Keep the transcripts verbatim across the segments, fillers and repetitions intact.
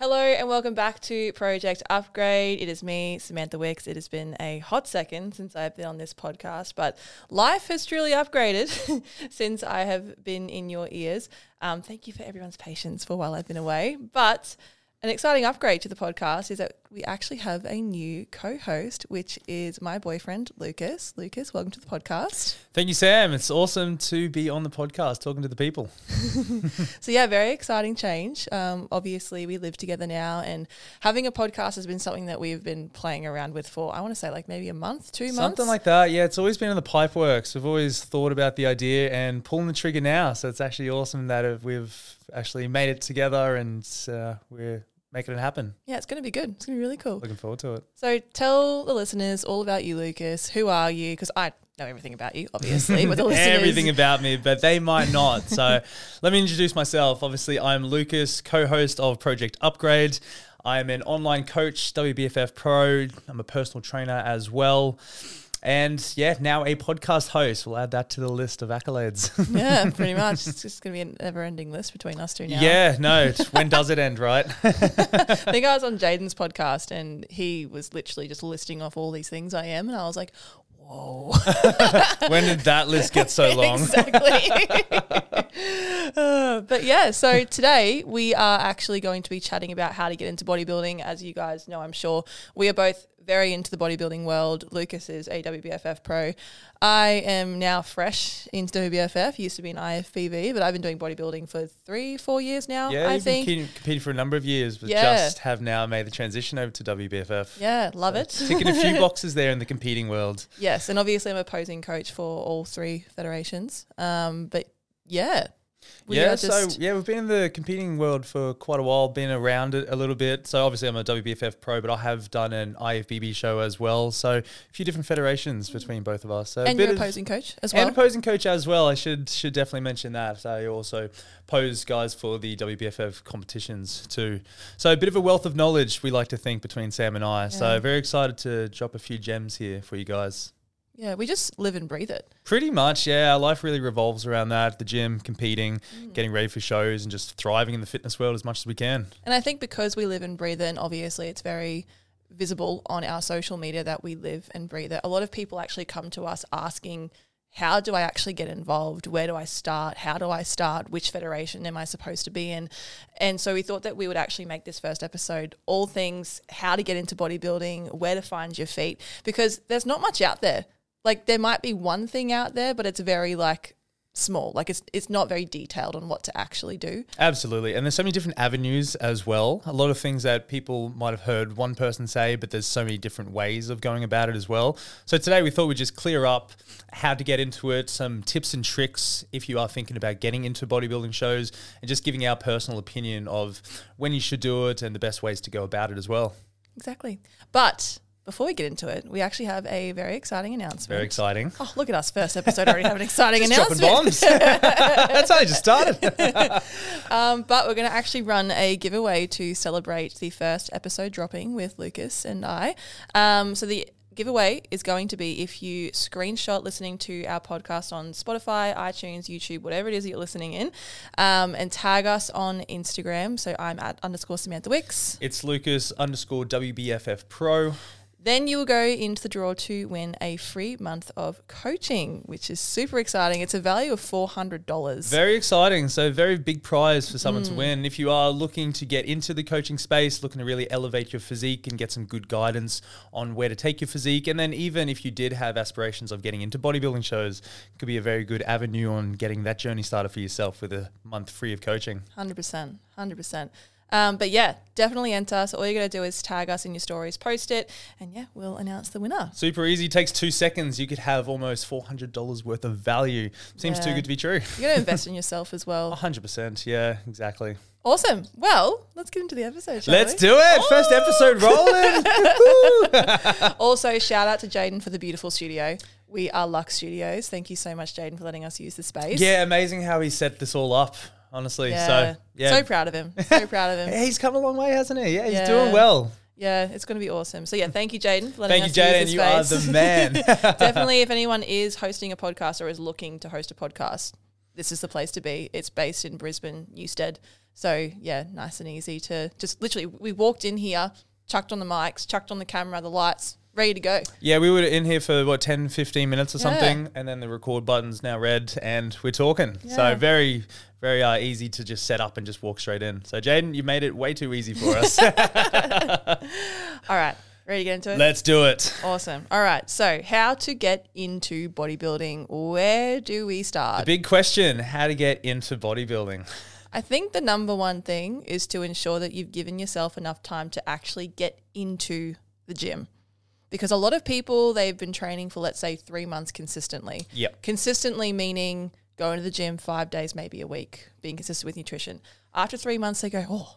Hello and welcome back to Project Upgrade. It is me, Samantha Wicks. It has been a hot second since I've been on this podcast, but life has truly upgraded since I have been in your ears. Um, thank you for everyone's patience for while I've been away. But an exciting upgrade to the podcast is that we actually have a new co-host, which is my boyfriend, Lucas. Lucas, welcome to the podcast. Thank you, Sam. It's awesome to be on the podcast talking to the people. So yeah, very exciting change. Um, obviously, we live together now, and having a podcast has been something that we've been playing around with for, I want to say, like maybe a month, two months. Something like that. Yeah, it's always been in the pipe works. We've always thought about the idea and pulling the trigger now. So it's actually awesome that we've actually made it together and uh, we're making it happen. Yeah, it's going to be good. It's going to be really cool. Looking forward to it. So tell the listeners all about you, Lucas. Who are you? Because I know everything about you, obviously. But the listeners... Everything about me, but they might not. So let me introduce myself. Obviously, I'm Lucas, co-host of Project Upgrade. I'm an online coach, W B F F Pro. I'm a personal trainer as well. And yeah, now a podcast host. We'll add that to the list of accolades. Yeah, pretty much. It's just going to be a never-ending list between us two now. Yeah, no. When does it end, right? I think I was on Jaden's podcast and he was literally just listing off all these things I am. And I was like, whoa. When did that list get so long? Exactly. uh, but yeah, so today we are actually going to be chatting about how to get into bodybuilding. As you guys know, I'm sure, we are both very into the bodybuilding world. Lucas is a W B F F pro. I am now fresh into W B F F. Used to be an I F B B, but I've been doing bodybuilding for three, four years now. Yeah, I you've think. been competing for a number of years, but yeah. just have now made the transition over to W B F F. Yeah, love so it. Ticking a few boxes there in the competing world. Yes, and obviously I'm a posing coach for all three federations. Um, but yeah. We yeah, so yeah, we've been in the competing world for quite a while, been around it a little bit. So obviously I'm a W B F F pro, but I have done an I F B B show as well. So a few different federations between both of us. So and a you're a posing coach as well. And a posing coach as well. I should should definitely mention that. I also pose guys for the W B F F competitions too. So a bit of a wealth of knowledge, we like to think, between Sam and I. Yeah. So very excited to drop a few gems here for you guys. Yeah, we just live and breathe it. Pretty much, yeah. Our life really revolves around that, the gym, competing, mm. getting ready for shows and just thriving in the fitness world as much as we can. And I think because we live and breathe it, and obviously it's very visible on our social media that we live and breathe it, a lot of people actually come to us asking, how do I actually get involved? Where do I start? How do I start? Which federation am I supposed to be in? And so we thought that we would actually make this first episode all things how to get into bodybuilding, where to find your feet, because there's not much out there. Like there might be one thing out there, but it's very like small. Like it's it's not very detailed on what to actually do. Absolutely. And there's so many different avenues as well. A lot of things that people might have heard one person say, but there's so many different ways of going about it as well. So today we thought we'd just clear up how to get into it, some tips and tricks if you are thinking about getting into bodybuilding shows, and just giving our personal opinion of when you should do it and the best ways to go about it as well. Exactly. But before we get into it, we actually have a very exciting announcement. Very exciting. Oh, look at us. First episode, already have an exciting just announcement. Just dropping bombs. That's how you just started. um, but we're going to actually run a giveaway to celebrate the first episode dropping with Lucas and I. Um, so the giveaway is going to be if you screenshot listening to our podcast on Spotify, iTunes, YouTube, whatever it is that you're listening in, um, and tag us on Instagram. So I'm at underscore Samantha Wicks. It's Lucas underscore W B F F Pro. Then you will go into the draw to win a free month of coaching, which is super exciting. It's a value of four hundred dollars. Very exciting. So very big prize for someone mm. to win. If you are looking to get into the coaching space, looking to really elevate your physique and get some good guidance on where to take your physique. And then even if you did have aspirations of getting into bodybuilding shows, it could be a very good avenue on getting that journey started for yourself with a month free of coaching. one hundred percent. one hundred percent. Um, but yeah, definitely enter. So all you got to do is tag us in your stories, post it, and yeah, we'll announce the winner. Super easy. Takes two seconds. You could have almost four hundred dollars worth of value. Seems yeah. too good to be true. You got to invest in yourself as well. one hundred percent. Yeah, exactly. Awesome. Well, let's get into the episode, shall Let's we? do it. Ooh. First episode rolling. Also, shout out to Jaden for the beautiful studio. We are Lux Studios. Thank you so much, Jaden, for letting us use the space. Yeah, amazing how he set this all up. Honestly, yeah. so yeah, so proud of him. So proud of him. He's come a long way, hasn't he? Yeah, he's yeah. doing well. Yeah, it's going to be awesome. So yeah, thank you, Jaden, for letting thank us you, Jaden. Use his face. You are the man. Definitely, if anyone is hosting a podcast or is looking to host a podcast, this is the place to be. It's based in Brisbane, Newstead. So, yeah, nice and easy to just literally, we walked in here, chucked on the mics, chucked on the camera, the lights, ready to go. Yeah, we were in here for, what, ten, fifteen minutes or yeah. something, and then the record button's now red, and we're talking. Yeah. So very, very uh, easy to just set up and just walk straight in. So, Jaden, you made it way too easy for us. All right, ready to get into it? Let's do it. Awesome. All right, so how to get into bodybuilding. Where do we start? The big question, how to get into bodybuilding. I think the number one thing is to ensure that you've given yourself enough time to actually get into the gym. Because a lot of people, they've been training for, let's say, three months consistently. Yep. Consistently meaning going to the gym five days, maybe a week, being consistent with nutrition. After three months, they go, oh,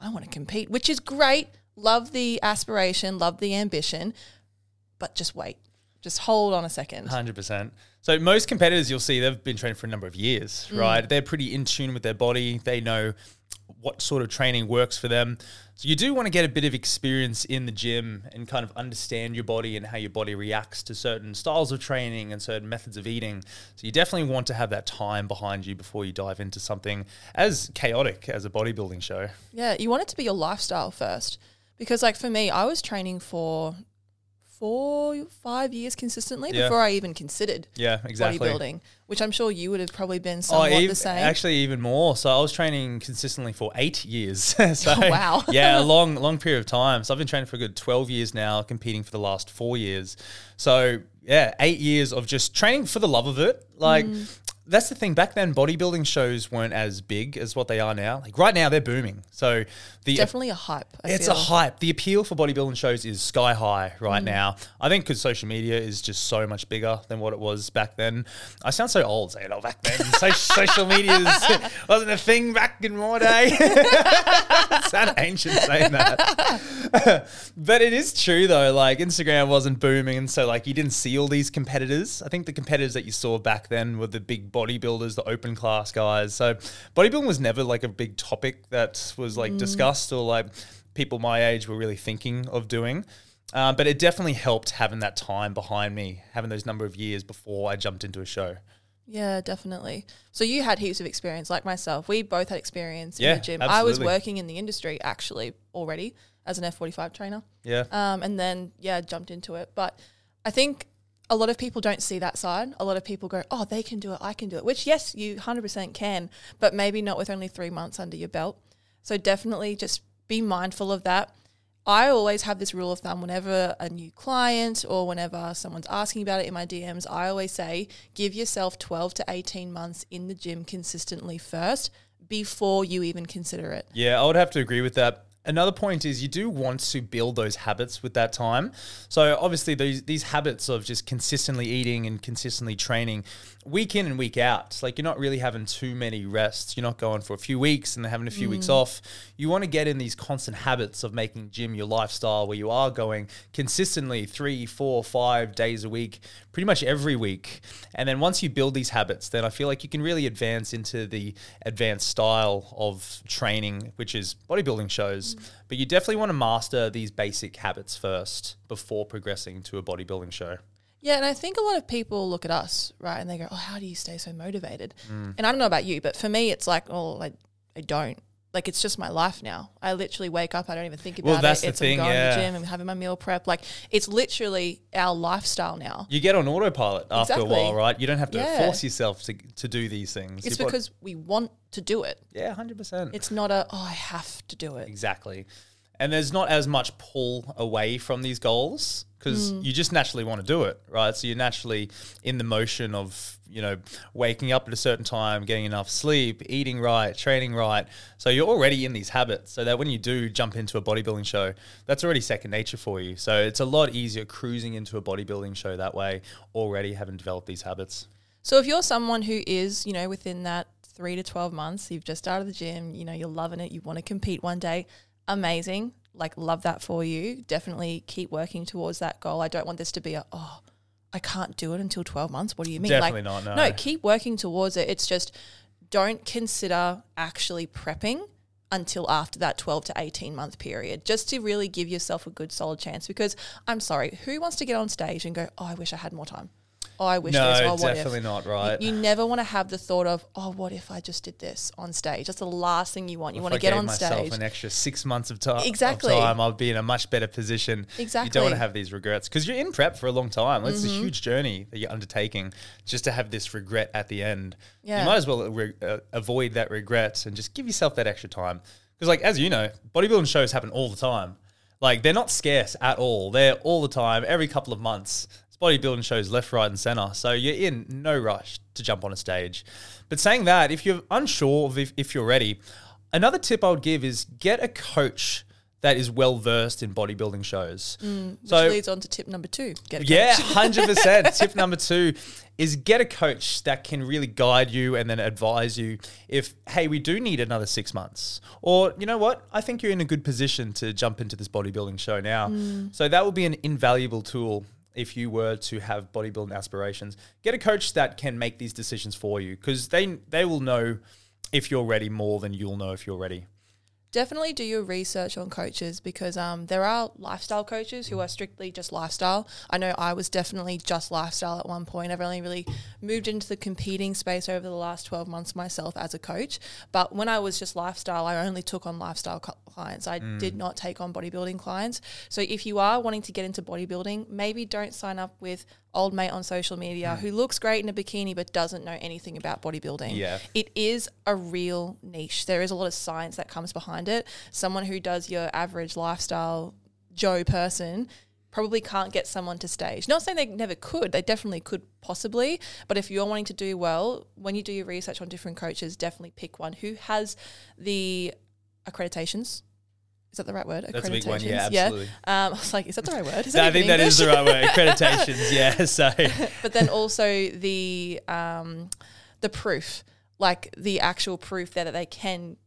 I want to compete, which is great. Love the aspiration, love the ambition, but just wait. Just hold on a second. one hundred percent. So most competitors you'll see, they've been training for a number of years, mm. right? They're pretty in tune with their body. They know what sort of training works for them. So you do want to get a bit of experience in the gym and kind of understand your body and how your body reacts to certain styles of training and certain methods of eating. So you definitely want to have that time behind you before you dive into something as chaotic as a bodybuilding show. Yeah, you want it to be your lifestyle first. Because like for me, I was training for four, five years consistently yeah. before I even considered yeah, exactly. bodybuilding, which I'm sure you would have probably been somewhat oh, even, the same. Actually, even more. So I was training consistently for eight years. so, oh, wow. yeah, a long, long period of time. So I've been training for a good twelve years now, competing for the last four years. So yeah, eight years of just training for the love of it. Like... Mm. That's the thing. Back then, bodybuilding shows weren't as big as what they are now. Like right now, they're booming. So the definitely a hype. I it's feel. a hype. The appeal for bodybuilding shows is sky high right mm. now. I think because social media is just so much bigger than what it was back then. I sound so old saying, "Oh, back then, so, social media wasn't a thing back in my day." Sound ancient saying that, but it is true though. Like Instagram wasn't booming, and so like you didn't see all these competitors. I think the competitors that you saw back then were the big bodybuilders, the open class guys. So bodybuilding was never like a big topic that was like mm. discussed or like people my age were really thinking of doing. Uh, but it definitely helped having that time behind me, having those number of years before I jumped into a show. Yeah, definitely. So you had heaps of experience like myself. We both had experience yeah, in the gym. Absolutely. I was working in the industry actually already as an F forty-five trainer. Yeah. Um, and then, yeah, jumped into it. But I think a lot of people don't see that side. A lot of people go, oh, they can do it, I can do it, which yes, you one hundred percent can, but maybe not with only three months under your belt. So definitely just be mindful of that. I always have this rule of thumb whenever a new client or whenever someone's asking about it in my D Ms, I always say give yourself twelve to eighteen months in the gym consistently first before you even consider it. Yeah, I would have to agree with that. Another point is you do want to build those habits with that time. So obviously these these habits of just consistently eating and consistently training week in and week out, like you're not really having too many rests. You're not going for a few weeks and then having a few mm. weeks off. You want to get in these constant habits of making gym your lifestyle where you are going consistently three, four, five days a week, pretty much every week. And then once you build these habits, then I feel like you can really advance into the advanced style of training, which is bodybuilding shows. Mm. But you definitely want to master these basic habits first before progressing to a bodybuilding show. Yeah, and I think a lot of people look at us, right, and they go, oh, how do you stay so motivated? Mm. And I don't know about you, but for me it's like, oh, I, I don't. Like it's just my life now. I literally wake up, I don't even think about well, that's it. The it's thing, I'm going yeah. to the gym, I'm having my meal prep. Like it's literally our lifestyle now. You get on autopilot after exactly. a while, right? You don't have to yeah. force yourself to, to do these things. It's You're because we want to do it. Yeah, one hundred percent. It's not a, oh, I have to do it. Exactly. And there's not as much pull away from these goals because mm. you just naturally want to do it, right? So you're naturally in the motion of, you know, waking up at a certain time, getting enough sleep, eating right, training right. So you're already in these habits so that when you do jump into a bodybuilding show, that's already second nature for you. So it's a lot easier cruising into a bodybuilding show that way, already having developed these habits. So if you're someone who is, you know, within that three to twelve months, you've just started the gym, you know, you're loving it, you want to compete one day, amazing, like love that for you. Definitely keep working towards that goal. I don't want this to be a, oh, I can't do it until twelve months. What do you mean? Definitely like, not, no. No, keep working towards it. It's just don't consider actually prepping until after that twelve to eighteen month period, just to really give yourself a good solid chance because I'm sorry, who wants to get on stage and go, oh, I wish I had more time? I wish no, this, oh, what definitely if. Not, right? You, you never want to have the thought of, oh, what if I just did this on stage? That's the last thing you want. You want to get on stage. If I gave myself an extra six months of, ta- exactly. of time, I'll be in a much better position. Exactly. You don't want to have these regrets because you're in prep for a long time. It's mm-hmm. a huge journey that you're undertaking just to have this regret at the end. Yeah. You might as well re- uh, avoid that regret and just give yourself that extra time. Because, like, as you know, bodybuilding shows happen all the time. Like, they're not scarce at all. They're all the time, every couple of months. It's bodybuilding shows left, right, and center. So you're in no rush to jump on a stage. But saying that, if you're unsure of if, if you're ready, another tip I would give is get a coach that is well-versed in bodybuilding shows. Mm, which so, leads on to tip number two. Get a yeah, coach. one hundred percent. Tip number two is get a coach that can really guide you and then advise you if, hey, we do need another six months. Or, you know what? I think you're in a good position to jump into this bodybuilding show now. Mm. So that would be an invaluable tool if you were to have bodybuilding aspirations. Get a coach that can make these decisions for you because they, they will know if you're ready more than you'll know if you're ready. Definitely do your research on coaches because um, there are lifestyle coaches who are strictly just lifestyle. I know I was definitely just lifestyle at one point. I've only really moved into the competing space over the last twelve months myself as a coach. But when I was just lifestyle, I only took on lifestyle co- clients. I mm. did not take on bodybuilding clients. So if you are wanting to get into bodybuilding, maybe don't sign up with old mate on social media mm. who looks great in a bikini but doesn't know anything about bodybuilding. Yeah. It is a real niche. There is a lot of science that comes behind it. Someone who does your average lifestyle Joe person probably can't get someone to stage. Not saying they never could. They definitely could possibly. But if you're wanting to do well, when you do your research on different coaches, definitely pick one who has the accreditations. Is that the right word? Accreditations. That's a big one, yeah, absolutely. Yeah. Um, I was like, is that the right word? Is that no, I think English? That is the right word, accreditations, yeah. So, but then also the um, the proof, like the actual proof that they can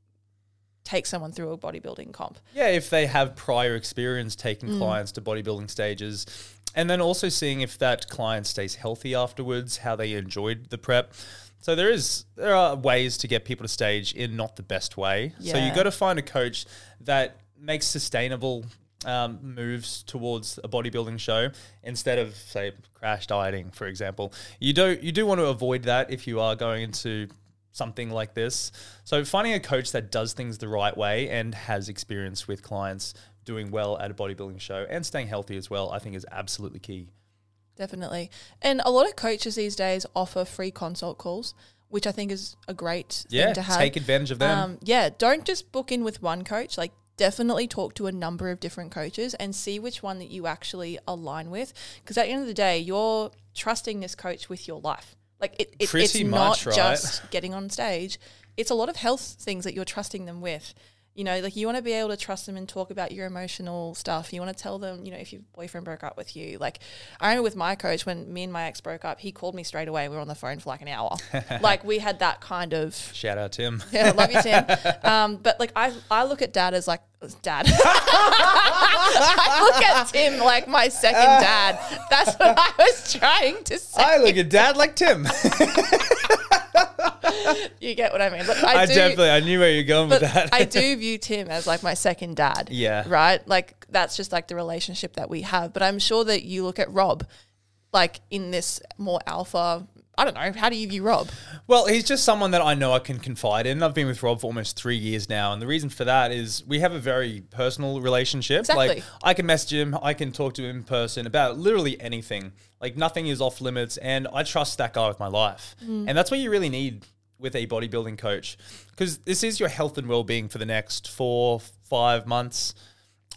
take someone through a bodybuilding comp. Yeah, if they have prior experience taking mm. clients to bodybuilding stages. And then also seeing if that client stays healthy afterwards, how they enjoyed the prep. So there is there are ways to get people to stage in not the best way. Yeah. So you got to find a coach that makes sustainable um, moves towards a bodybuilding show instead of, say, crash dieting, for example. You do, you do want to avoid that if you are going into something like this. So finding a coach that does things the right way and has experience with clients doing well at a bodybuilding show and staying healthy as well, I think is absolutely key. Definitely. And a lot of coaches these days offer free consult calls, which I think is a great yeah, thing to have. Yeah, take advantage of them. Um, yeah, don't just book in with one coach, like, definitely talk to a number of different coaches and see which one that you actually align with. Because at the end of the day, you're trusting this coach with your life. Like it, it, it's much, not right? just getting on stage. It's a lot of health things that you're trusting them with. You know, like you want to be able to trust them and talk about your emotional stuff. You want to tell them, you know, if your boyfriend broke up with you. Like I remember with my coach, when me and my ex broke up, he called me straight away. We were on the phone for like an hour. Like we had that kind of... Shout out, Tim. Yeah, love you, Tim. Um, but like I, I look at dad as like, dad. I look at Tim like my second dad. That's what I was trying to say. I look at dad like Tim. You get what I mean. Look, I, I do, definitely, I knew where you're going with that. I do view Tim as like my second dad. Yeah. Right? Like that's just like the relationship that we have. But I'm sure that you look at Rob like in this more alpha, I don't know. How do you view Rob? Well, he's just someone that I know I can confide in. I've been with Rob for almost three years now. And the reason for that is we have a very personal relationship. Exactly. Like I can message him. I can talk to him in person about literally anything. Like nothing is off limits. And I trust that guy with my life. Mm. And that's what you really need with a bodybuilding coach, because this is your health and well-being for the next four, five months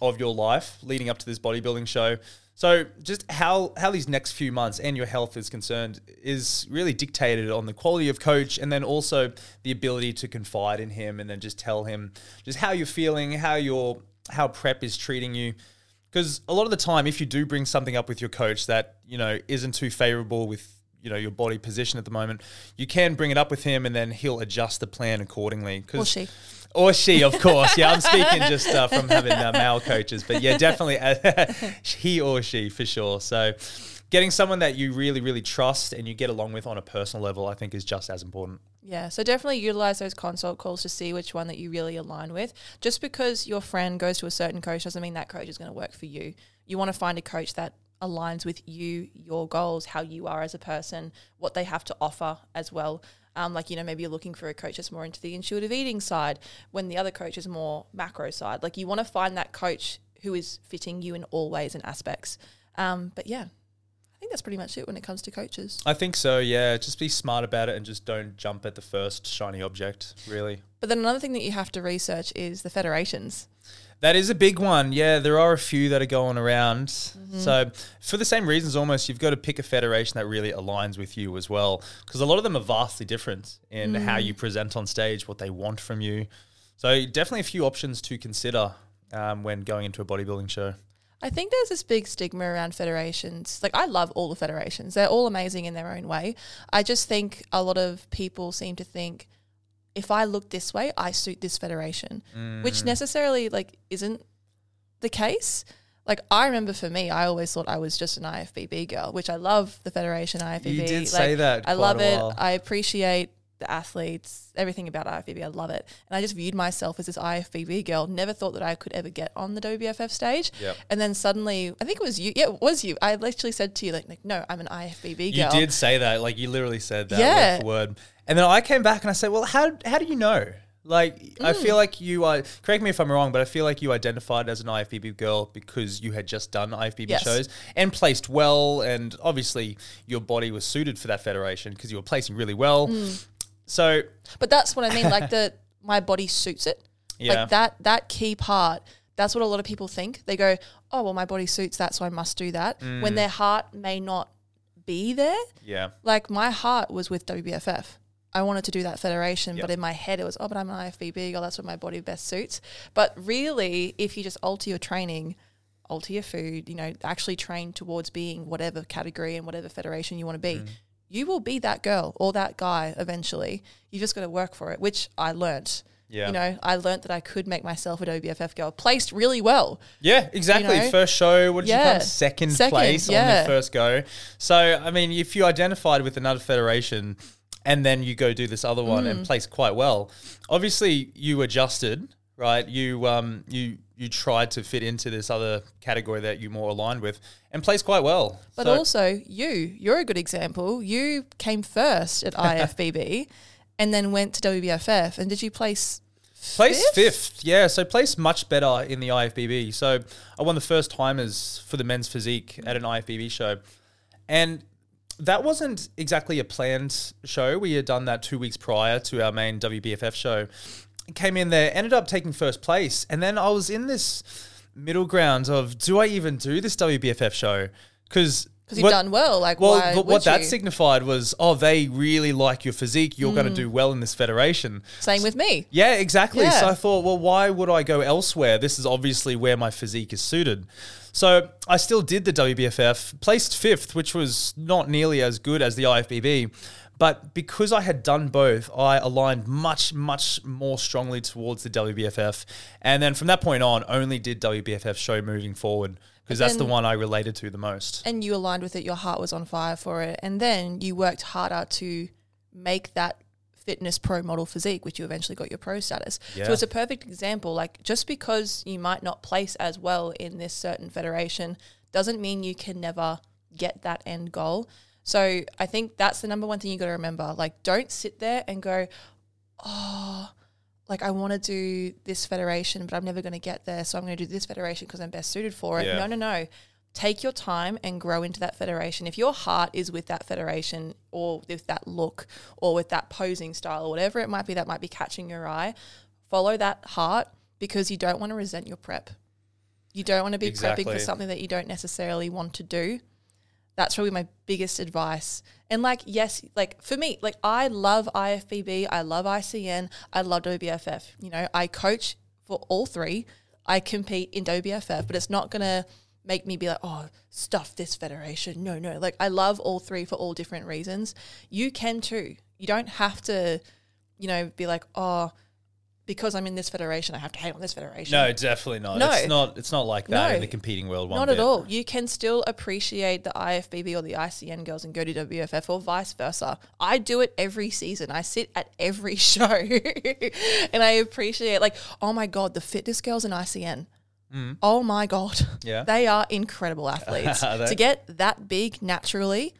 of your life leading up to this bodybuilding show. So just how, how these next few months and your health is concerned is really dictated on the quality of coach and then also the ability to confide in him and then just tell him just how you're feeling, how your how prep is treating you. Because a lot of the time, if you do bring something up with your coach that, you know, isn't too favorable with, you know, your body position at the moment, you can bring it up with him and then he'll adjust the plan accordingly. Or she. Or she, of course. Yeah, I'm speaking just uh, from having uh, male coaches. But yeah, definitely uh, he or she for sure. So getting someone that you really, really trust and you get along with on a personal level, I think is just as important. Yeah, so definitely utilize those consult calls to see which one that you really align with. Just because your friend goes to a certain coach doesn't mean that coach is going to work for you. You want to find a coach that aligns with you, your goals, how you are as a person, what they have to offer as well. Um, like, you know, maybe you're looking for a coach that's more into the intuitive eating side when the other coach is more macro side. Like, you want to find that coach who is fitting you in all ways and aspects. Um, but yeah, I think that's pretty much it when it comes to coaches. I think so, yeah. Just be smart about it and just don't jump at the first shiny object, really. But then another thing that you have to research is the federations. That is a big one. Yeah, there are a few that are going around. Mm-hmm. So for the same reasons almost, you've got to pick a federation that really aligns with you as well, because a lot of them are vastly different in mm. how you present on stage, what they want from you. So definitely a few options to consider um, when going into a bodybuilding show. I think there's this big stigma around federations. Like, I love all the federations. They're all amazing in their own way. I just think a lot of people seem to think, if I look this way, I suit this federation, mm. which necessarily like isn't the case. Like, I remember for me, I always thought I was just an I F B B girl, which I love the federation I F B B. You did like, say that. I love it. While. I appreciate the athletes, everything about I F B B. I love it. And I just viewed myself as this I F B B girl. Never thought that I could ever get on the W B F F stage. Yep. And then suddenly, I think it was you. Yeah, it was you. I literally said to you, like, like no, I'm an I F B B girl. You did say that. Like, you literally said that yeah. word for word. And then I came back and I said, well, how how do you know? Like, mm. I feel like you are, correct me if I'm wrong, but I feel like you identified as an I F B B girl because you had just done I F B B yes. shows and placed well. And obviously your body was suited for that federation because you were placing really well. Mm. So, but that's what I mean. Like, the, my body suits it. Yeah. Like that, that key part, that's what a lot of people think. They go, oh, well, my body suits that, so I must do that. Mm. When their heart may not be there. Yeah. Like, my heart was with W B F F. I wanted to do that federation, yep. but in my head it was, oh, but I'm an I F B B, oh, that's what my body best suits. But really, if you just alter your training, alter your food, you know, actually train towards being whatever category and whatever federation you want to be, mm. you will be that girl or that guy eventually. You just got to work for it, which I learnt. Yeah. You know, I learnt that I could make myself a W B F F girl. Placed really well. Yeah, exactly. You know? First show, what did yeah. you come? Second, Second place yeah. on the first go. So, I mean, if you identified with another federation – and then you go do this other one mm. and place quite well. Obviously, you adjusted, right? You um, you you tried to fit into this other category that you more aligned with and place quite well. But so also, you, you're a good example. You came first at I F B B and then went to W B F F. And did you place fifth? Place fifth, yeah. So place much better in the I F B B. So I won the first timers for the men's physique at an I F B B show. And that wasn't exactly a planned show. We had done that two weeks prior to our main W B F F show. Came in there, ended up taking first place. And then I was in this middle ground of, do I even do this W B F F show? Because you've done well. Like, well, why but what you? That signified was, oh, they really like your physique. You're mm. going to do well in this federation. Same so, with me. Yeah, exactly. Yeah. So I thought, well, why would I go elsewhere? This is obviously where my physique is suited. So I still did the W B F F, placed fifth, which was not nearly as good as the I F B B. But because I had done both, I aligned much, much more strongly towards the W B F F. And then from that point on, only did W B F F show moving forward because that's the one I related to the most. And you aligned with it. Your heart was on fire for it. And then you worked harder to make that fitness pro model physique, which you eventually got your pro status. Yeah. So it's a perfect example. Like, just because you might not place as well in this certain federation doesn't mean you can never get that end goal. So I think that's the number one thing you got to remember. Like, don't sit there and go, oh, like, I want to do this federation, but I'm never going to get there. So I'm going to do this federation because I'm best suited for it. Yeah. No, no, no. Take your time and grow into that federation. If your heart is with that federation or with that look or with that posing style or whatever it might be that might be catching your eye, follow that heart, because you don't want to resent your prep. You don't want to be exactly. prepping for something that you don't necessarily want to do. That's probably my biggest advice. And like, yes, like for me, like I love I F B B, I love I C N, I love W B F F. You know, I coach for all three. I compete in W B F F, but it's not going to make me be like, oh, stuff this federation. No, no. Like, I love all three for all different reasons. You can too. You don't have to, you know, be like, oh, because I'm in this federation, I have to hate on this federation. No, definitely not. No. It's not It's not like that no. in the competing world one Not bit. At all. You can still appreciate the I F B B or the I C N girls and go to W F F or vice versa. I do it every season. I sit at every show and I appreciate, like, oh my God, the fitness girls in I C N. Mm. Oh my God. Yeah. They are incredible athletes. To get that big naturally,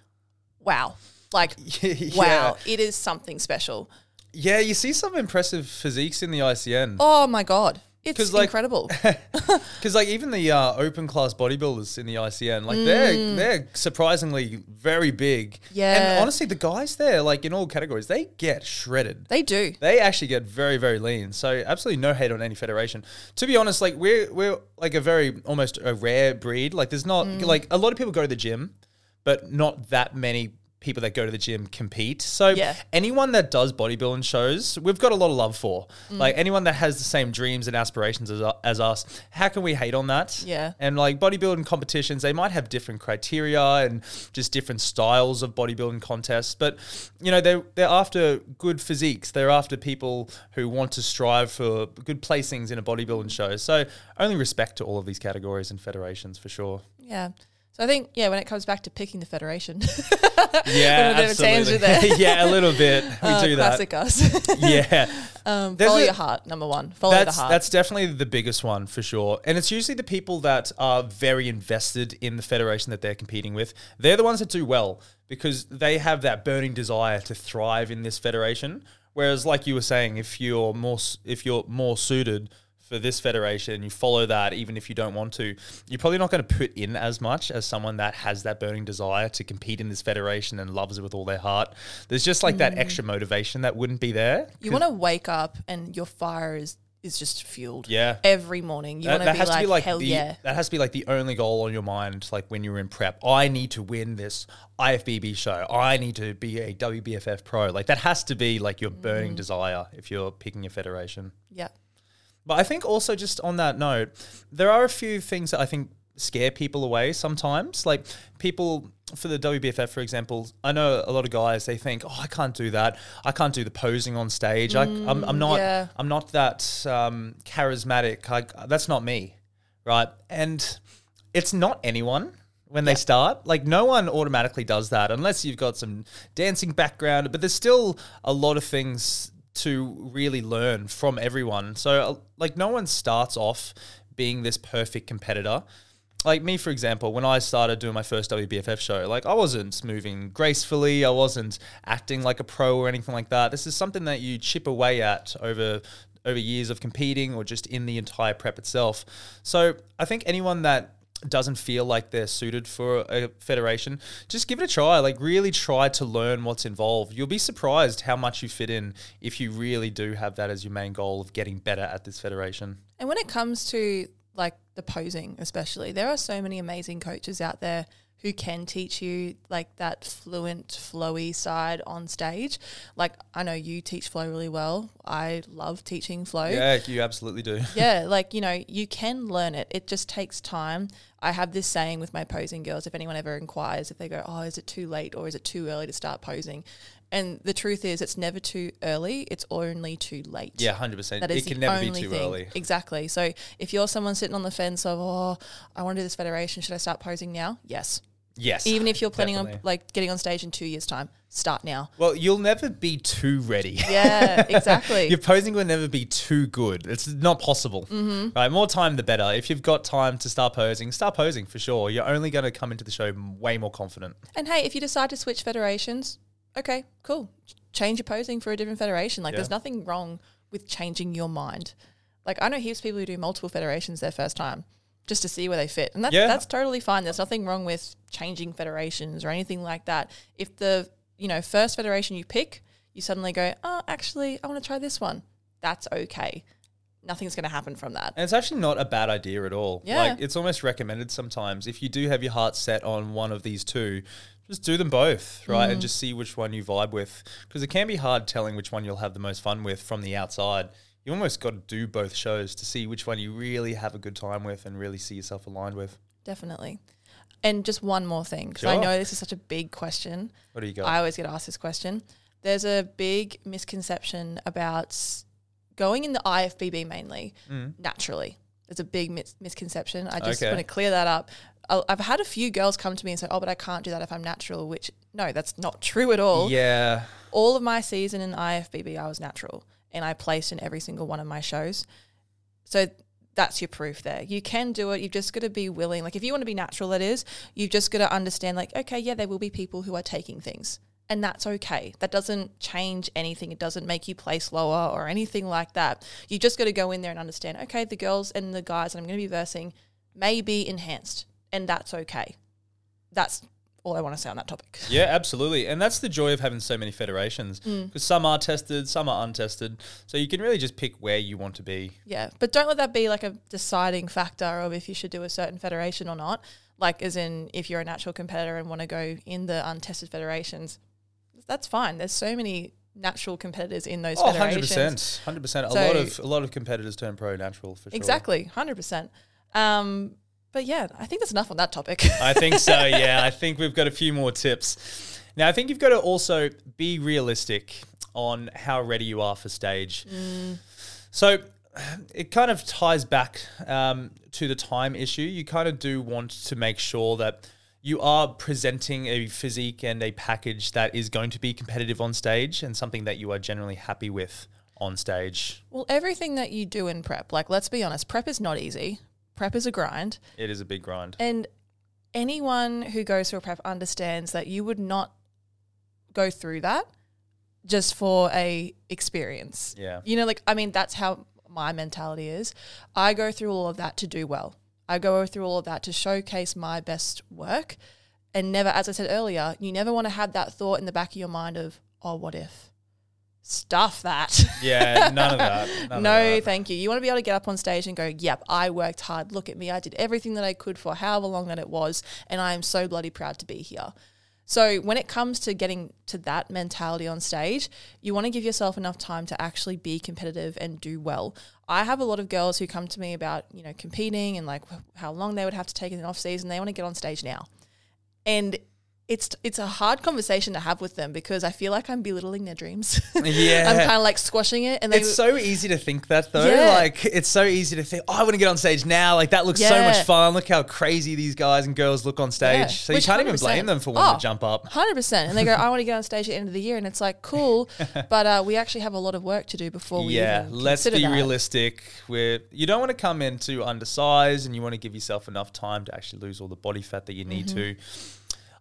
wow. Like, yeah. wow. It is something special. Yeah, you see some impressive physiques in the I C N. Oh my God. It's like, incredible. Because like even the uh, open class bodybuilders in the I C N, like mm. they're they're surprisingly very big. Yeah. And honestly, the guys there, like in all categories, they get shredded. They do. They actually get very, very lean. So absolutely no hate on any federation. To be honest, like we're we're like a very almost a rare breed. Like there's not mm. like a lot of people go to the gym, but not that many people that go to the gym compete. So yeah. anyone that does bodybuilding shows, we've got a lot of love for. Mm. Like anyone that has the same dreams and aspirations as, as us, how can we hate on that? Yeah. And like bodybuilding competitions, they might have different criteria and just different styles of bodybuilding contests. But, you know, they're, they're after good physiques. They're after people who want to strive for good placings in a bodybuilding show. So only respect to all of these categories and federations for sure. Yeah. So I think, yeah, when it comes back to picking the federation. Yeah, absolutely. There. Yeah, a little bit. We uh, do that. Classic us. Yeah. Um, follow a, your heart, number one. Follow the heart. That's definitely the biggest one for sure. And it's usually the people that are very invested in the federation that they're competing with. They're the ones that do well because they have that burning desire to thrive in this federation. Whereas like you were saying, if you're more, if you're more suited for this federation, you follow that even if you don't want to, you're probably not going to put in as much as someone that has that burning desire to compete in this federation and loves it with all their heart. There's just like mm. that extra motivation that wouldn't be there. You want to wake up and your fire is is just fueled. Yeah. Every morning. You want to be like, like hell the, yeah. That has to be like the only goal on your mind, like when you're in prep. I need to win this I F B B show. I need to be a W B F F pro. Like that has to be like your burning mm. desire if you're picking your federation. Yeah. But I think also just on that note, there are a few things that I think scare people away sometimes. Like people for the W B F F, for example, I know a lot of guys, they think, oh, I can't do that. I can't do the posing on stage. Mm, I, I'm, I'm not yeah. I'm not that um, charismatic. I, that's not me, right? And it's not anyone. When yeah. they start, like no one automatically does that unless you've got some dancing background. But there's still a lot of things to really learn from everyone. So like no one starts off being this perfect competitor. Like me, for example, when I started doing my first W B F F show, like I wasn't moving gracefully. I wasn't acting like a pro or anything like that. This is something that you chip away at over over years of competing or just in the entire prep itself. So I think anyone that doesn't feel like they're suited for a federation, just give it a try. Like really try to learn what's involved. You'll be surprised how much you fit in if you really do have that as your main goal of getting better at this federation. And when it comes to like the posing especially, there are so many amazing coaches out there who can teach you like that fluent, flowy side on stage. Like I know you teach flow really well. I love teaching flow. Yeah, you absolutely do. Yeah, like, you know, you can learn it. It just takes time. I have this saying with my posing girls, if anyone ever inquires, if they go, oh, is it too late or is it too early to start posing? And the truth is it's never too early. It's only too late. Yeah, one hundred percent. That is it can never be too thing. early. Exactly. So if you're someone sitting on the fence of, oh, I want to do this federation, should I start posing now? Yes. Yes. Even if you're planning definitely. on like getting on stage in two years' time, start now. Well, you'll never be too ready. Yeah, exactly. Your posing will never be too good. It's not possible. Mm-hmm. Right? More time, the better. If you've got time to start posing, start posing for sure. You're only going to come into the show way more confident. And hey, if you decide to switch federations, okay, cool. Change your posing for a different federation. Like yeah. there's nothing wrong with changing your mind. Like I know heaps of people who do multiple federations their first time, just to see where they fit. And that's, yeah. that's totally fine. There's nothing wrong with changing federations or anything like that. If the, you know, first federation you pick, you suddenly go, oh, actually, I want to try this one. That's okay. Nothing's going to happen from that. And it's actually not a bad idea at all. Yeah. Like it's almost recommended sometimes if you do have your heart set on one of these two, just do them both, right? Mm. And just see which one you vibe with. Because it can be hard telling which one you'll have the most fun with from the outside. You almost got to do both shows to see which one you really have a good time with and really see yourself aligned with. Definitely. And just one more thing, because sure. I know this is such a big question. What do you got? I always get asked this question. There's a big misconception about going in the I F B B mainly mm. naturally. There's a big mis- misconception. I just okay. want to clear that up. I'll, I've had a few girls come to me and say, oh, but I can't do that if I'm natural, which no, that's not true at all. Yeah. All of my season in I F B B, I was natural. And I placed in every single one of my shows. So that's your proof there. You can do it. You've just got to be willing. Like, if you want to be natural, that is, you've just got to understand, like, okay, yeah, there will be people who are taking things, and that's okay. That doesn't change anything. It doesn't make you play slower or anything like that. You just got to go in there and understand, okay, the girls and the guys that I'm going to be versing may be enhanced, and that's okay. That's all I want to say on that topic. Yeah, absolutely. And that's the joy of having so many federations, because mm. some are tested, some are untested. So you can really just pick where you want to be. Yeah, but don't let that be like a deciding factor of if you should do a certain federation or not. Like, as in, if you're a natural competitor and want to go in the untested federations, that's fine. There's so many natural competitors in those oh, federations. one hundred percent. one hundred percent. So a lot of a lot of competitors turn pro natural, for sure. Exactly, one hundred percent. Um But yeah, I think that's enough on that topic. I think so, yeah. I think we've got a few more tips. Now, I think you've got to also be realistic on how ready you are for stage. Mm. So it kind of ties back um, to the time issue. You kind of do want to make sure that you are presenting a physique and a package that is going to be competitive on stage and something that you are generally happy with on stage. Well, everything that you do in prep, like, let's be honest, prep is not easy. Prep is a grind. It is a big grind. And anyone who goes through a prep understands that you would not go through that just for a experience. Yeah. You know, like, I mean, that's how my mentality is. I go through all of that to do well. I go through all of that to showcase my best work. And never, as I said earlier, you never want to have that thought in the back of your mind of, oh, what if? Stuff that. Yeah, none of that. None no, of that. Thank you. You want to be able to get up on stage and go, yep, I worked hard. Look at me. I did everything that I could for however long that it was, and I am so bloody proud to be here. So when it comes to getting to that mentality on stage, you want to give yourself enough time to actually be competitive and do well. I have a lot of girls who come to me about, you know, competing and like how long they would have to take in an off season. They want to get on stage now. And It's it's a hard conversation to have with them because I feel like I'm belittling their dreams. Yeah. I'm kind of like squashing it. And they It's w- so easy to think that though. Yeah. Like, it's so easy to think, oh, I want to get on stage now. Like, that looks yeah. so much fun. Look how crazy these guys and girls look on stage. Yeah. So Which you can't even blame them for wanting oh, to jump up. one hundred percent. And they go, I want to get on stage at the end of the year. And it's like, cool. But uh, we actually have a lot of work to do before we yeah. even Let's consider that. Yeah, let's be realistic. We're, you don't want to come in too undersized, and you want to give yourself enough time to actually lose all the body fat that you need mm-hmm. to.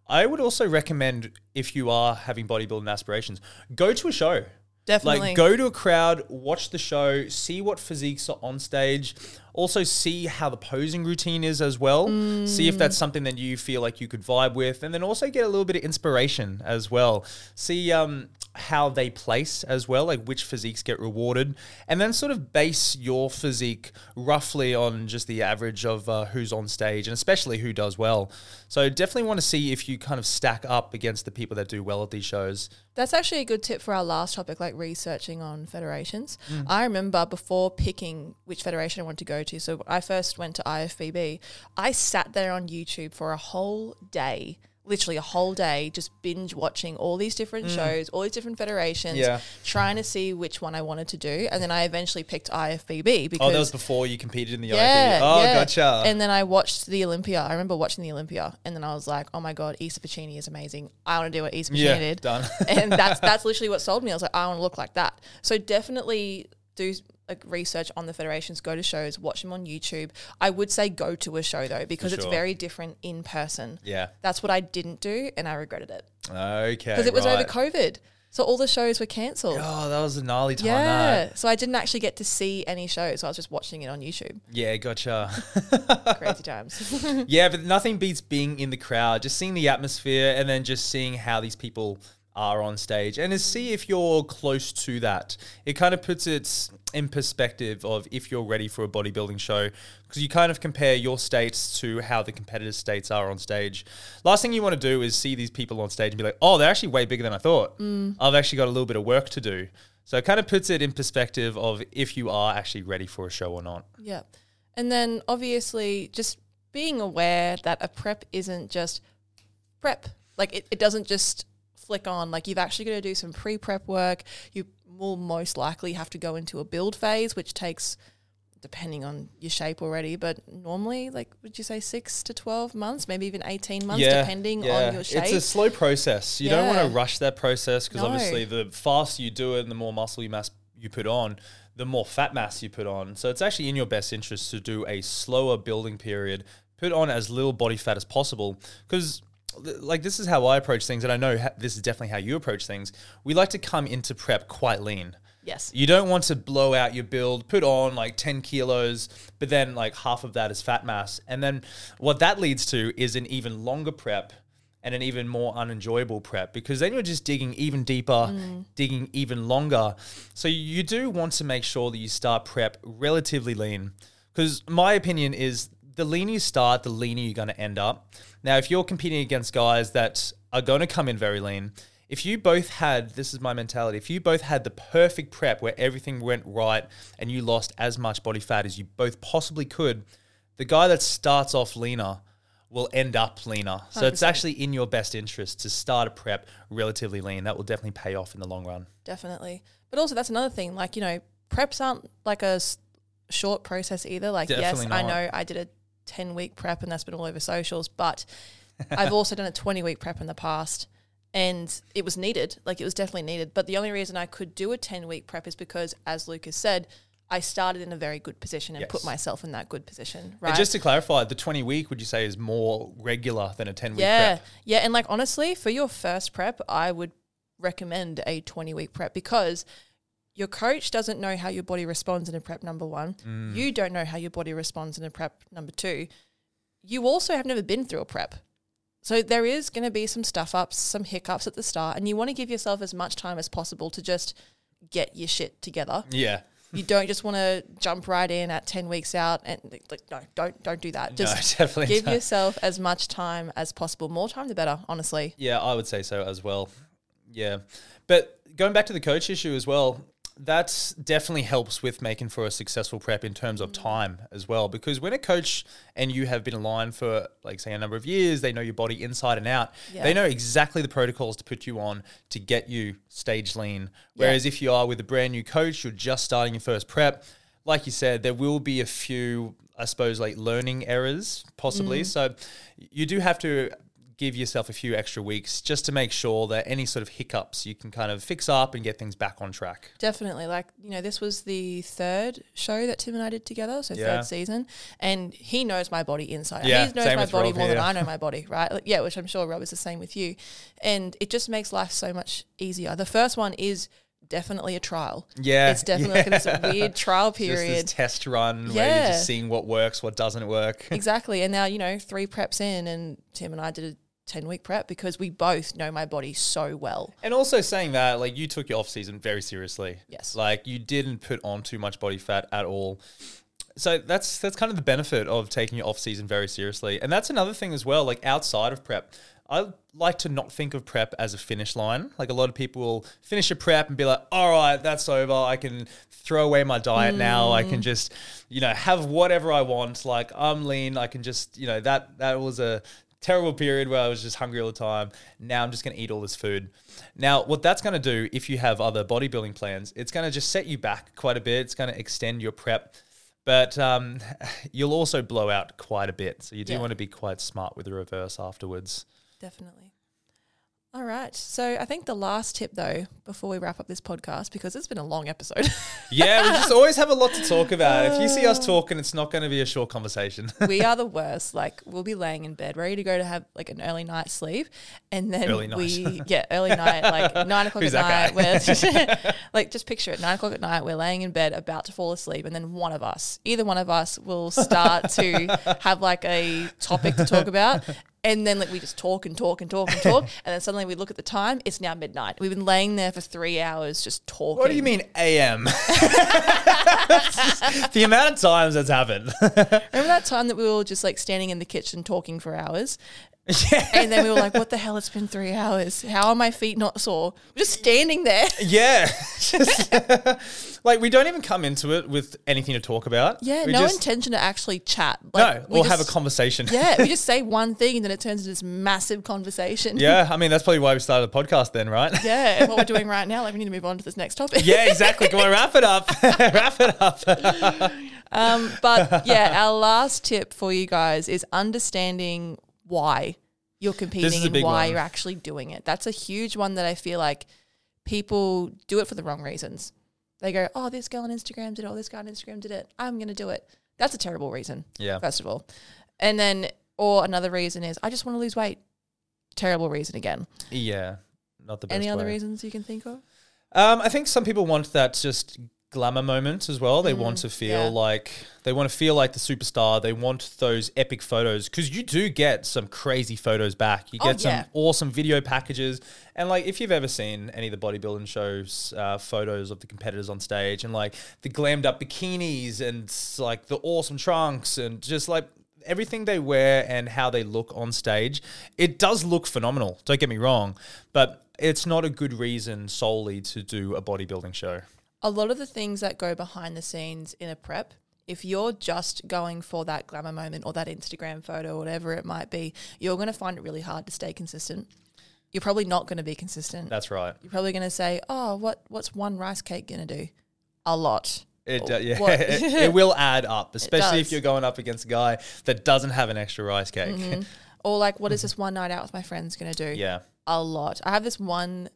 I would also recommend, if you are having bodybuilding aspirations, go to a show. Definitely. Like, go to a crowd, watch the show, see what physiques are on stage. Also see how the posing routine is as well. Mm. See if that's something that you feel like you could vibe with. And then also get a little bit of inspiration as well. See um, how they place as well, like which physiques get rewarded. And then sort of base your physique roughly on just the average of uh, who's on stage, and especially who does well. So definitely want to see if you kind of stack up against the people that do well at these shows. That's actually a good tip for our last topic, like researching on federations. Mm. I remember before picking which federation I wanted to go to, so I first went to I F B B, I sat there on YouTube for a whole day, literally a whole day, just binge watching all these different mm. shows, all these different federations, yeah. trying to see which one I wanted to do. And then I eventually picked I F B B. Because, oh, that was before you competed in the yeah, I F B B. Oh, yeah. Gotcha. And then I watched the Olympia. I remember watching the Olympia, and then I was like, oh my God, Issa Pacini is amazing. I want to do what Issa Pacini yeah, did. Done. And that's, that's literally what sold me. I was like, I want to look like that. So definitely do like research on the federations, go to shows, watch them on YouTube. I would say go to a show though, because sure. it's very different in person. Yeah. That's what I didn't do, and I regretted it. Okay. Because it was right. over COVID. So all the shows were cancelled. Oh, that was a gnarly time. Yeah. That. So I didn't actually get to see any shows. So I was just watching it on YouTube. Yeah, gotcha. Crazy times. Yeah, but nothing beats being in the crowd, just seeing the atmosphere and then just seeing how these people are on stage, and to see if you're close to that. It kind of puts it in perspective of if you're ready for a bodybuilding show, because you kind of compare your states to how the competitors' states are on stage. Last thing you want to do is see these people on stage and be like, oh, they're actually way bigger than I thought. Mm. I've actually got a little bit of work to do. So it kind of puts it in perspective of if you are actually ready for a show or not. Yeah. And then obviously just being aware that a prep isn't just prep. Like it, it doesn't just flick on. Like you've actually got to do some pre-prep work. You will most likely have to go into a build phase, which takes, depending on your shape already, but normally, like, would you say six to twelve months, maybe even eighteen months, yeah, depending yeah. on your shape. It's a slow process. You yeah. don't want to rush that process, because no. obviously the faster you do it and the more muscle you mass you put on, the more fat mass you put on. So it's actually in your best interest to do a slower building period, put on as little body fat as possible, because like this is how I approach things, and I know this is definitely how you approach things. We like to come into prep quite lean. Yes. You don't want to blow out your build, put on like ten kilos, but then like half of that is fat mass. And then what that leads to is an even longer prep and an even more unenjoyable prep, because then you're just digging even deeper, mm. digging even longer. So you do want to make sure that you start prep relatively lean, because my opinion is the leaner you start, the leaner you're going to end up. Now, if you're competing against guys that are going to come in very lean, if you both had, this is my mentality, if you both had the perfect prep where everything went right and you lost as much body fat as you both possibly could, the guy that starts off leaner will end up leaner. one hundred percent. So it's actually in your best interest to start a prep relatively lean. That will definitely pay off in the long run. Definitely. But also that's another thing, like, you know, preps aren't like a short process either. Like, definitely yes, not. I know I did a ten-week prep and that's been all over socials, but I've also done a twenty-week prep in the past and it was needed. Like, it was definitely needed. But the only reason I could do a ten-week prep is because, as Lucas said, I started in a very good position and yes. put myself in that good position, right? And just to clarify, the twenty-week, would you say, is more regular than a ten-week yeah. prep? Yeah, and, like, honestly, for your first prep, I would recommend a twenty-week prep because – your coach doesn't know how your body responds in a prep, number one. Mm. You don't know how your body responds in a prep, number two. You also have never been through a prep. So there is going to be some stuff-ups, some hiccups at the start, and you want to give yourself as much time as possible to just get your shit together. Yeah. You don't just want to jump right in at ten weeks out and, like, no, don't don't do that. Just no, definitely give not. yourself as much time as possible. More time the better, honestly. Yeah, I would say so as well. Yeah. But going back to the coach issue as well, that definitely helps with making for a successful prep in terms of time as well, because when a coach and you have been aligned for, like, say, a number of years, they know your body inside and out. Yeah. They know exactly the protocols to put you on to get you stage lean. Whereas yeah. if you are with a brand new coach, you're just starting your first prep, like you said, there will be a few, I suppose, like learning errors possibly. Mm. So you do have to give yourself a few extra weeks just to make sure that any sort of hiccups you can kind of fix up and get things back on track. Definitely. Like, you know, this was the third show that Tim and I did together, so yeah. third season, and he knows my body inside. Yeah, he knows my body Rob, more yeah. than I know my body, right? Like, yeah, which I'm sure, Rob, is the same with you. And it just makes life so much easier. The first one is definitely a trial. Yeah. It's definitely yeah. like this weird trial period. Just this test run yeah. where you're just seeing what works, what doesn't work. Exactly. And now, you know, three preps in, and Tim and I did a ten-week prep because we both know my body so well. And also saying that, like, you took your off-season very seriously. Yes. Like, you didn't put on too much body fat at all. So that's that's kind of the benefit of taking your off-season very seriously. And that's another thing as well, like, outside of prep, I like to not think of prep as a finish line. Like, a lot of people will finish a prep and be like, all right, that's over. I can throw away my diet mm. now. I can just, you know, have whatever I want. Like, I'm lean. I can just, you know, that that was a terrible period where I was just hungry all the time. Now I'm just going to eat all this food. Now, what that's going to do, if you have other bodybuilding plans, it's going to just set you back quite a bit. It's going to extend your prep, but um, you'll also blow out quite a bit. So you do yeah. want to be quite smart with the reverse afterwards. Definitely. All right. So I think the last tip, though, before we wrap up this podcast, because it's been a long episode. yeah, we just always have a lot to talk about. Uh, if you see us talking, it's not going to be a short conversation. We are the worst. Like, we'll be laying in bed, ready to go to have, like, an early night sleep. And then early night. we, yeah, early night, like nine o'clock Who's at night. We're, like, just picture it, nine o'clock at night, we're laying in bed, about to fall asleep. And then one of us, either one of us will start to have, like, a topic to talk about. And then, like, we just talk and talk and talk and talk. And then suddenly we look at the time. It's now midnight. We've been laying there for three hours just talking. What do you mean A M? The amount of times that's happened. Remember that time that we were just, like, standing in the kitchen talking for hours? Yeah. And then we were like, what the hell? It's been three hours. How are my feet not sore? We're just standing there. Yeah. Just, like, we don't even come into it with anything to talk about. Yeah, we no just, intention to actually chat. Like, no, we or just, have a conversation. Yeah, we just say one thing and then it turns into this massive conversation. Yeah, I mean, that's probably why we started the podcast then, right? Yeah, and what we're doing right now, like, we need to move on to this next topic. Yeah, exactly. Come on, wrap it up. Wrap it up. um, but, yeah, our last tip for you guys is understanding why you're competing and why one. you're actually doing it. That's a huge one that I feel like people do it for the wrong reasons. They go, oh, this girl on Instagram did it, or this guy on Instagram did it. I'm going to do it. That's a terrible reason, yeah. first of all. And then, or another reason is, I just want to lose weight. Terrible reason again. Yeah, not the best Any other way. Reasons you can think of? Um, I think some people want that just glamour moment as well. They mm, want to feel yeah. like, they want to feel like the superstar. They want those epic photos, because you do get some crazy photos back. You get oh, yeah. some awesome video packages. And like, if you've ever seen any of the bodybuilding shows, uh, photos of the competitors on stage, and like the glammed up bikinis and like the awesome trunks and just like everything they wear and how they look on stage, it does look phenomenal. Don't get me wrong, but it's not a good reason solely to do a bodybuilding show. A lot of the things that go behind the scenes in a prep, if you're just going for that glamour moment or that Instagram photo or whatever it might be, you're going to find it really hard to stay consistent. You're probably not going to be consistent. That's right. You're probably going to say, oh, what what's one rice cake going to do? A lot. It, uh, yeah. it, it will add up, especially if you're going up against a guy that doesn't have an extra rice cake. Mm-hmm. Or like, what is this one night out with my friends going to do? Yeah. A lot. I have this one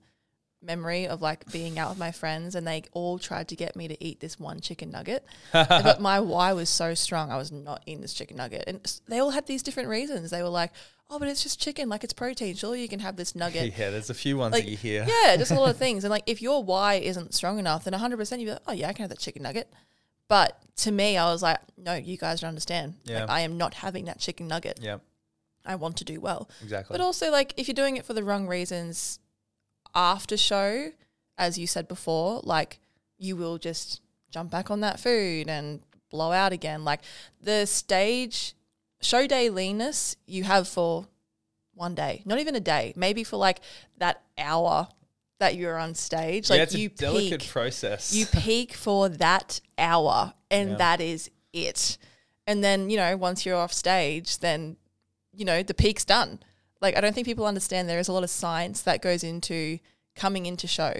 memory of like being out with my friends, and they all tried to get me to eat this one chicken nugget, but my why was so strong, I was not eating this chicken nugget. And they all had these different reasons. They were like, oh, but it's just chicken, like it's protein, surely you can have this nugget. Yeah, there's a few ones like, that you hear. Yeah, just a lot of things. And like, if your why isn't strong enough, then one hundred percent you'd be like, oh yeah, I can have that chicken nugget. But to me, I was like, no, you guys don't understand. Yeah. Like, I am not having that chicken nugget. Yeah, I want to do well. Exactly. But also, like, if you're doing it for the wrong reasons after show, as you said before, like, you will just jump back on that food and blow out again. Like, the stage show day leanness you have for one day, not even a day, maybe for like that hour that you're on stage. Like, yeah, it's you a delicate peak, process. You peak for that hour, and yeah. that is it. And then, you know, once you're off stage, then, you know, the peak's done. Like, I don't think people understand there is a lot of science that goes into coming into show.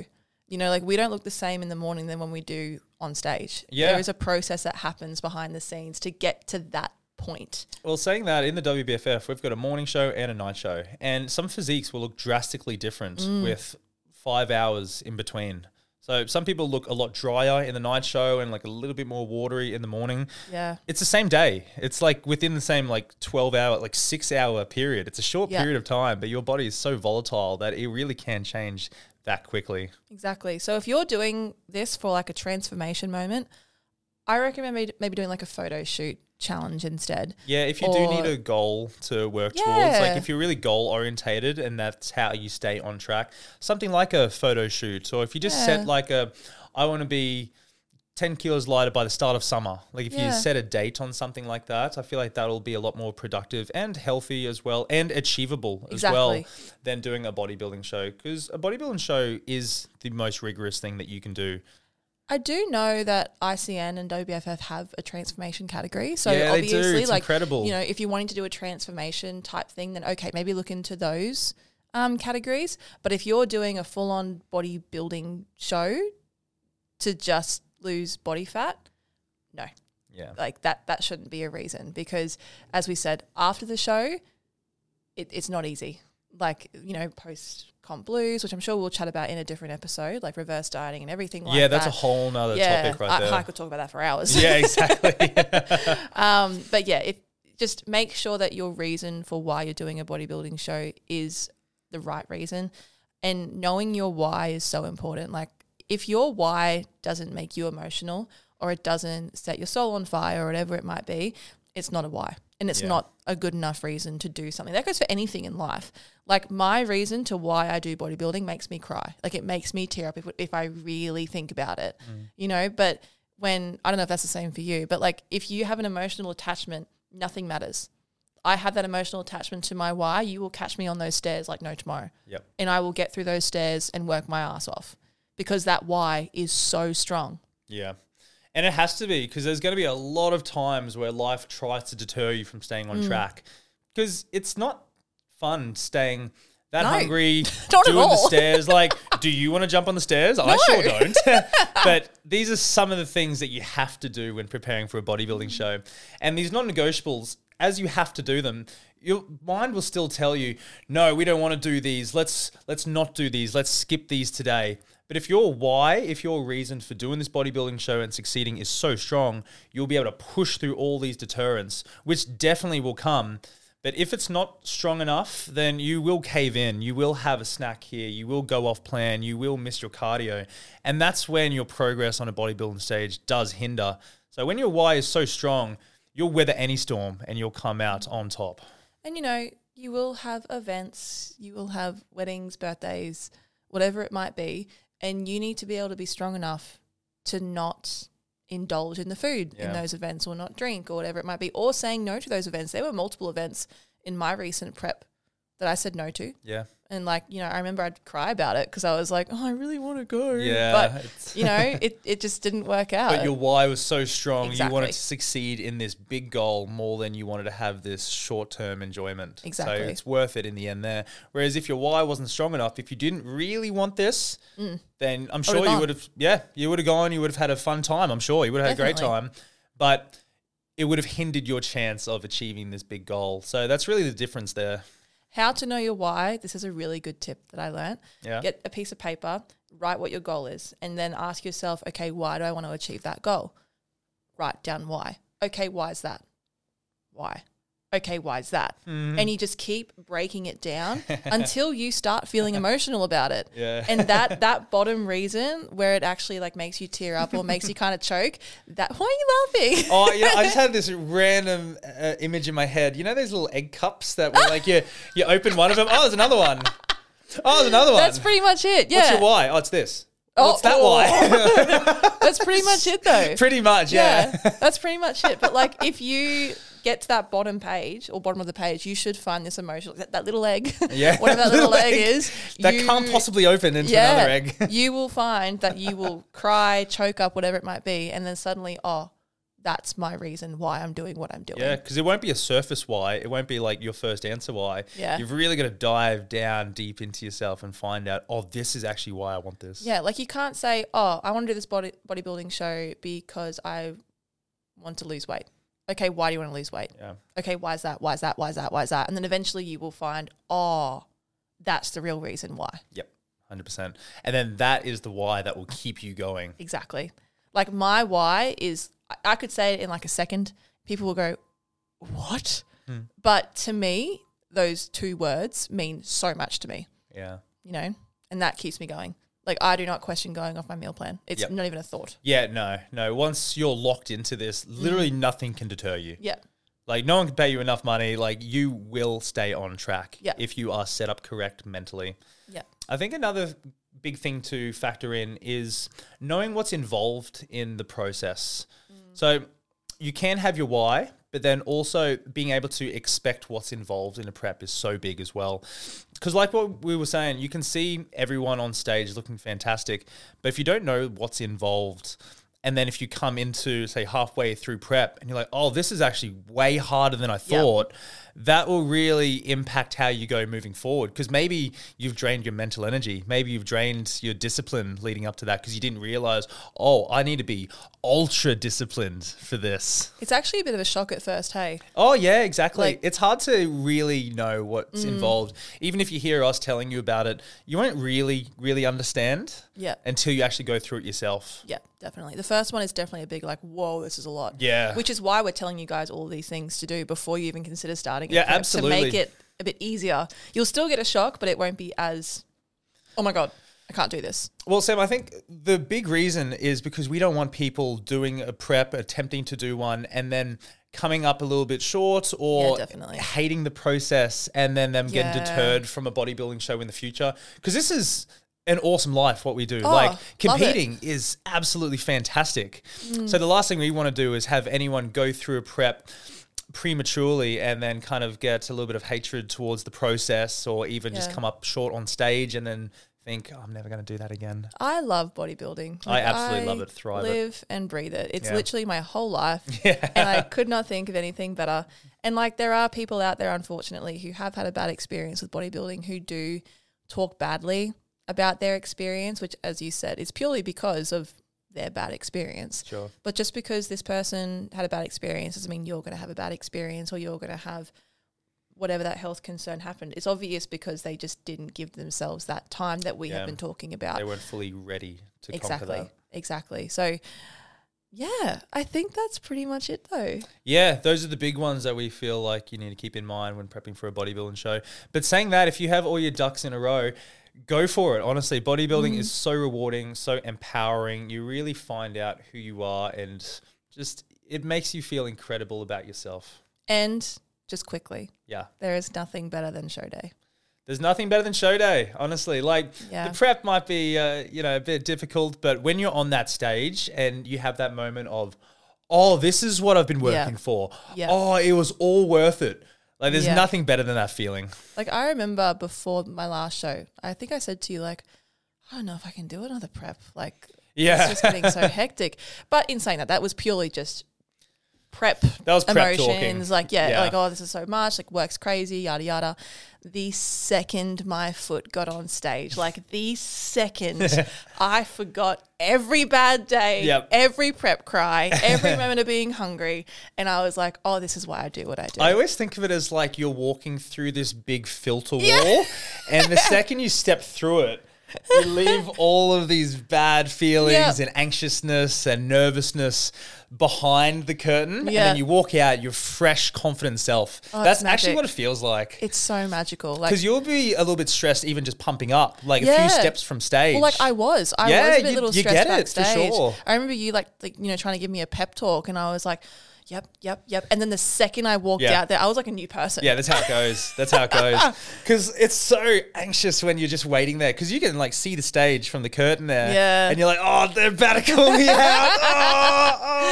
You know, like, we don't look the same in the morning than when we do on stage. Yeah. There is a process that happens behind the scenes to get to that point. Well, saying that, in the W B F F, we've got a morning show and a night show. And some physiques will look drastically different mm. with five hours in between. So some people look a lot drier in the night show and like a little bit more watery in the morning. Yeah. It's the same day. It's like within the same like twelve hour, like six hour period. It's a short yeah. period of time, but your body is so volatile that it really can change that quickly. Exactly. So if you're doing this for like a transformation moment, I recommend maybe doing like a photo shoot challenge instead. Yeah, if you or, do need a goal to work yeah. towards, like if you're really goal orientated and that's how you stay on track, something like a photo shoot. Or if you just yeah. set like a, I want to be ten kilos lighter by the start of summer. Like if yeah. you set a date on something like that, I feel like that'll be a lot more productive and healthy as well, and achievable exactly. as well, than doing a bodybuilding show. Because a bodybuilding show is the most rigorous thing that you can do. I do know that I C N and W B F F have a transformation category. So yeah, obviously, they do. It's like, incredible. You know, if you're wanting to do a transformation type thing, then okay, maybe look into those um, categories. But if you're doing a full on bodybuilding show to just lose body fat, no. Yeah. Like that, that shouldn't be a reason, because as we said, after the show, it, it's not easy. Like, you know, post comp blues, which I'm sure we'll chat about in a different episode, like reverse dieting and everything like that. Yeah, that's that. a whole nother yeah, topic right I, there. I could talk about that for hours. Yeah, exactly. um, but yeah, if, just make sure that your reason for why you're doing a bodybuilding show is the right reason. And knowing your why is so important. Like, if your why doesn't make you emotional, or it doesn't set your soul on fire, or whatever it might be, it's not a why. And it's yeah. not a good enough reason to do something. That goes for anything in life. Like, my reason to why I do bodybuilding makes me cry. Like, it makes me tear up if if I really think about it, mm. you know. But when, I don't know if that's the same for you, but like, if you have an emotional attachment, nothing matters. I have that emotional attachment to my why. You will catch me on those stairs like no tomorrow. Yep. And I will get through those stairs and work my ass off, because that why is so strong. Yeah. And it has to be, because there's going to be a lot of times where life tries to deter you from staying on mm. track, because it's not fun staying that no, hungry, doing the stairs. Like, do you want to jump on the stairs? No. I sure don't. But these are some of the things that you have to do when preparing for a bodybuilding show. And these non-negotiables, as you have to do them, your mind will still tell you, no, we don't want to do these. Let's let's not do these. Let's skip these today. But if your why, if your reason for doing this bodybuilding show and succeeding is so strong, you'll be able to push through all these deterrents, which definitely will come. But if it's not strong enough, then you will cave in. You will have a snack here. You will go off plan. You will miss your cardio. And that's when your progress on a bodybuilding stage does hinder. So when your why is so strong, you'll weather any storm and you'll come out on top. And, you know, you will have events. You will have weddings, birthdays, whatever it might be. And you need to be able to be strong enough to not indulge in the food yeah. in those events, or not drink, or whatever it might be, or saying no to those events. There were multiple events in my recent prep that I said no to. Yeah. And like, you know, I remember I'd cry about it because I was like, oh, I really want to go. Yeah. But, you know, it, it just didn't work out. But your why was so strong. Exactly. You wanted to succeed in this big goal more than you wanted to have this short-term enjoyment. Exactly. So it's worth it in the end there. Whereas if your why wasn't strong enough, if you didn't really want this, mm. then I'm sure you would have, yeah, you would have gone, you would have had a fun time. I'm sure you would have had Definitely. a great time. But it would have hindered your chance of achieving this big goal. So that's really the difference there. How to know your why. This is a really good tip that I learned. Yeah. Get a piece of paper, write what your goal is, and then ask yourself, okay, why do I want to achieve that goal? Write down why. Okay, why is that? Why? Okay, why is that? Mm-hmm. And you just keep breaking it down until you start feeling emotional about it. Yeah. And that that bottom reason where it actually like makes you tear up or makes you kind of choke, that, why are you laughing? Oh, yeah, I just had this random uh, image in my head. You know those little egg cups that were like, you, you open one of them, oh, there's another one. Oh, there's another one. That's pretty much it, yeah. What's your why? Oh, it's this. Oh, what's that oh. why? That's pretty much it though. Pretty much, yeah. yeah. That's pretty much it. But like if you get to that bottom page or bottom of the page, you should find this emotional, that, that little egg, yeah. whatever that little, little egg, egg is. That you can't possibly open into yeah, another egg. You will find that you will cry, choke up, whatever it might be. And then suddenly, oh, that's my reason why I'm doing what I'm doing. Yeah, because it won't be a surface why. It won't be like your first answer why. Yeah. You've really got to dive down deep into yourself and find out, oh, this is actually why I want this. Yeah, like you can't say, oh, I want to do this body bodybuilding show because I want to lose weight. Okay, why do you want to lose weight? Yeah. Okay, why is that? Why is that? Why is that? Why is that? And then eventually you will find, oh, that's the real reason why. Yep, one hundred percent. And then that is the why that will keep you going. Exactly. Like my why is, I could say it in like a second. People will go, what? Hmm. But to me, those two words mean so much to me. Yeah. You know, and that keeps me going. Like I do not question going off my meal plan. It's yep. not even a thought. Yeah, no, no. Once you're locked into this, literally mm. nothing can deter you. Yeah. Like no one can pay you enough money. Like you will stay on track yep. if you are set up correct mentally. Yeah. I think another big thing to factor in is knowing what's involved in the process. Mm. So you can have your why, but then also being able to expect what's involved in a prep is so big as well. Because like what we were saying, you can see everyone on stage looking fantastic, but if you don't know what's involved, and then if you come into, say, halfway through prep and you're like, oh, this is actually way harder than I thought, yep. that will really impact how you go moving forward. Because maybe you've drained your mental energy. Maybe you've drained your discipline leading up to that because you didn't realize, oh, I need to be ultra disciplined for this. It's actually a bit of a shock at first, hey? Oh, yeah, exactly. Like, it's hard to really know what's mm. involved. Even if you hear us telling you about it, you won't really, really understand yep. until you actually go through it yourself. Yeah, definitely. The first one is definitely a big like, whoa, this is a lot. Yeah. Which is why we're telling you guys all these things to do before you even consider starting. Yeah, absolutely. To make it a bit easier. You'll still get a shock, but it won't be as, oh my God, I can't do this. Well, Sam, I think the big reason is because we don't want people doing a prep, attempting to do one, and then coming up a little bit short or yeah, hating the process and then them yeah. getting deterred from a bodybuilding show in the future. Because this is an awesome life, what we do. Oh, like competing is absolutely fantastic. Mm. So the last thing we want to do is have anyone go through a prep prematurely and then kind of get a little bit of hatred towards the process or even yeah. just come up short on stage and then think, oh, I'm never going to do that again. I love bodybuilding. Like, I absolutely I love it. Thrive live it. And breathe it. It's yeah. literally my whole life yeah. and I could not think of anything better. And like there are people out there, unfortunately, who have had a bad experience with bodybuilding who do talk badly about their experience, which, as you said, is purely because of their bad experience. Sure. But just because this person had a bad experience doesn't mean you're going to have a bad experience or you're going to have whatever that health concern happened. It's obvious because they just didn't give themselves that time that we yeah. have been talking about. They weren't fully ready to exactly. conquer that. Exactly. So, yeah, I think that's pretty much it though. Yeah, those are the big ones that we feel like you need to keep in mind when prepping for a bodybuilding show. But saying that, if you have all your ducks in a row, go for it. Honestly, bodybuilding mm. is so rewarding, so empowering. You really find out who you are and just it makes you feel incredible about yourself. And just quickly. Yeah. There is nothing better than show day. There's nothing better than show day, honestly. Like yeah. the prep might be, uh, you know, a bit difficult, but when you're on that stage and you have that moment of, oh, this is what I've been working yeah. for. Yeah. Oh, it was all worth it. Like there's yeah. nothing better than that feeling. Like I remember before my last show, I think I said to you like, I don't know if I can do another prep. Like yeah. it's just getting so hectic. But in saying that, that was purely just prep that was prep emotions talking. Like yeah, yeah like oh this is so much, like work's crazy, yada yada. The second my foot got on stage, like the second I forgot every bad day, yep. every prep cry, every moment of being hungry, and I was like, oh, this is why I do what I do. I always think of it as like you're walking through this big filter yeah. wall and the second you step through it, you leave all of these bad feelings yep. and anxiousness and nervousness behind the curtain yeah. and then you walk out your fresh, confident self. Oh, that's actually what it feels like. It's so magical. Because like, you'll be a little bit stressed even just pumping up like yeah. a few steps from stage. Well, like I was. I yeah, was a bit you, little stressed you get backstage. It, for sure. I remember you like, like, you know, trying to give me a pep talk and I was like, yep, yep, yep. And then the second I walked yeah. out there, I was like a new person. Yeah, that's how it goes. That's how it goes. Because it's so anxious when you're just waiting there. Because you can like see the stage from the curtain there. Yeah. And you're like, oh, they're about to call me out.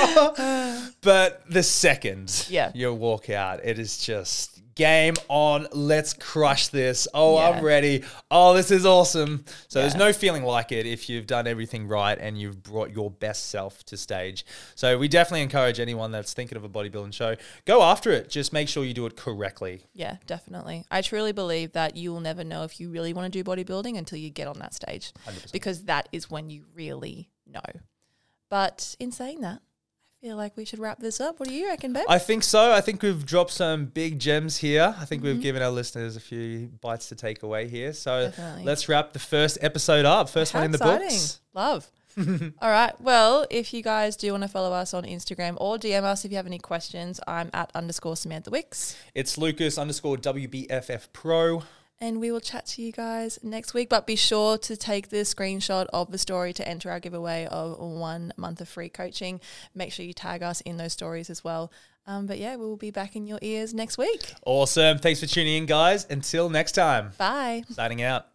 Oh, oh. But the second yeah. you walk out, it is just game on. Let's crush this. Oh, yeah. I'm ready. Oh, this is awesome. So yeah. there's no feeling like it if you've done everything right and you've brought your best self to stage. So we definitely encourage anyone that's thinking of a bodybuilding show, go after it. Just make sure you do it correctly. Yeah, definitely. I truly believe that you will never know if you really want to do bodybuilding until you get on that stage one hundred percent. Because that is when you really know. But in saying that, I feel like we should wrap this up. What do you reckon, babe? I think so. I think we've dropped some big gems here. I think mm-hmm. we've given our listeners a few bites to take away here. So definitely. Let's wrap the first episode up. First How one in the exciting. Books. Love. All right. Well, if you guys do want to follow us on Instagram or D M us if you have any questions, I'm at underscore Samantha Wicks. It's Lucas underscore W B F F Pro. And we will chat to you guys next week. But be sure to take the screenshot of the story to enter our giveaway of one month of free coaching. Make sure you tag us in those stories as well. Um, but yeah, we'll be back in your ears next week. Awesome. Thanks for tuning in, guys. Until next time. Bye. Signing out.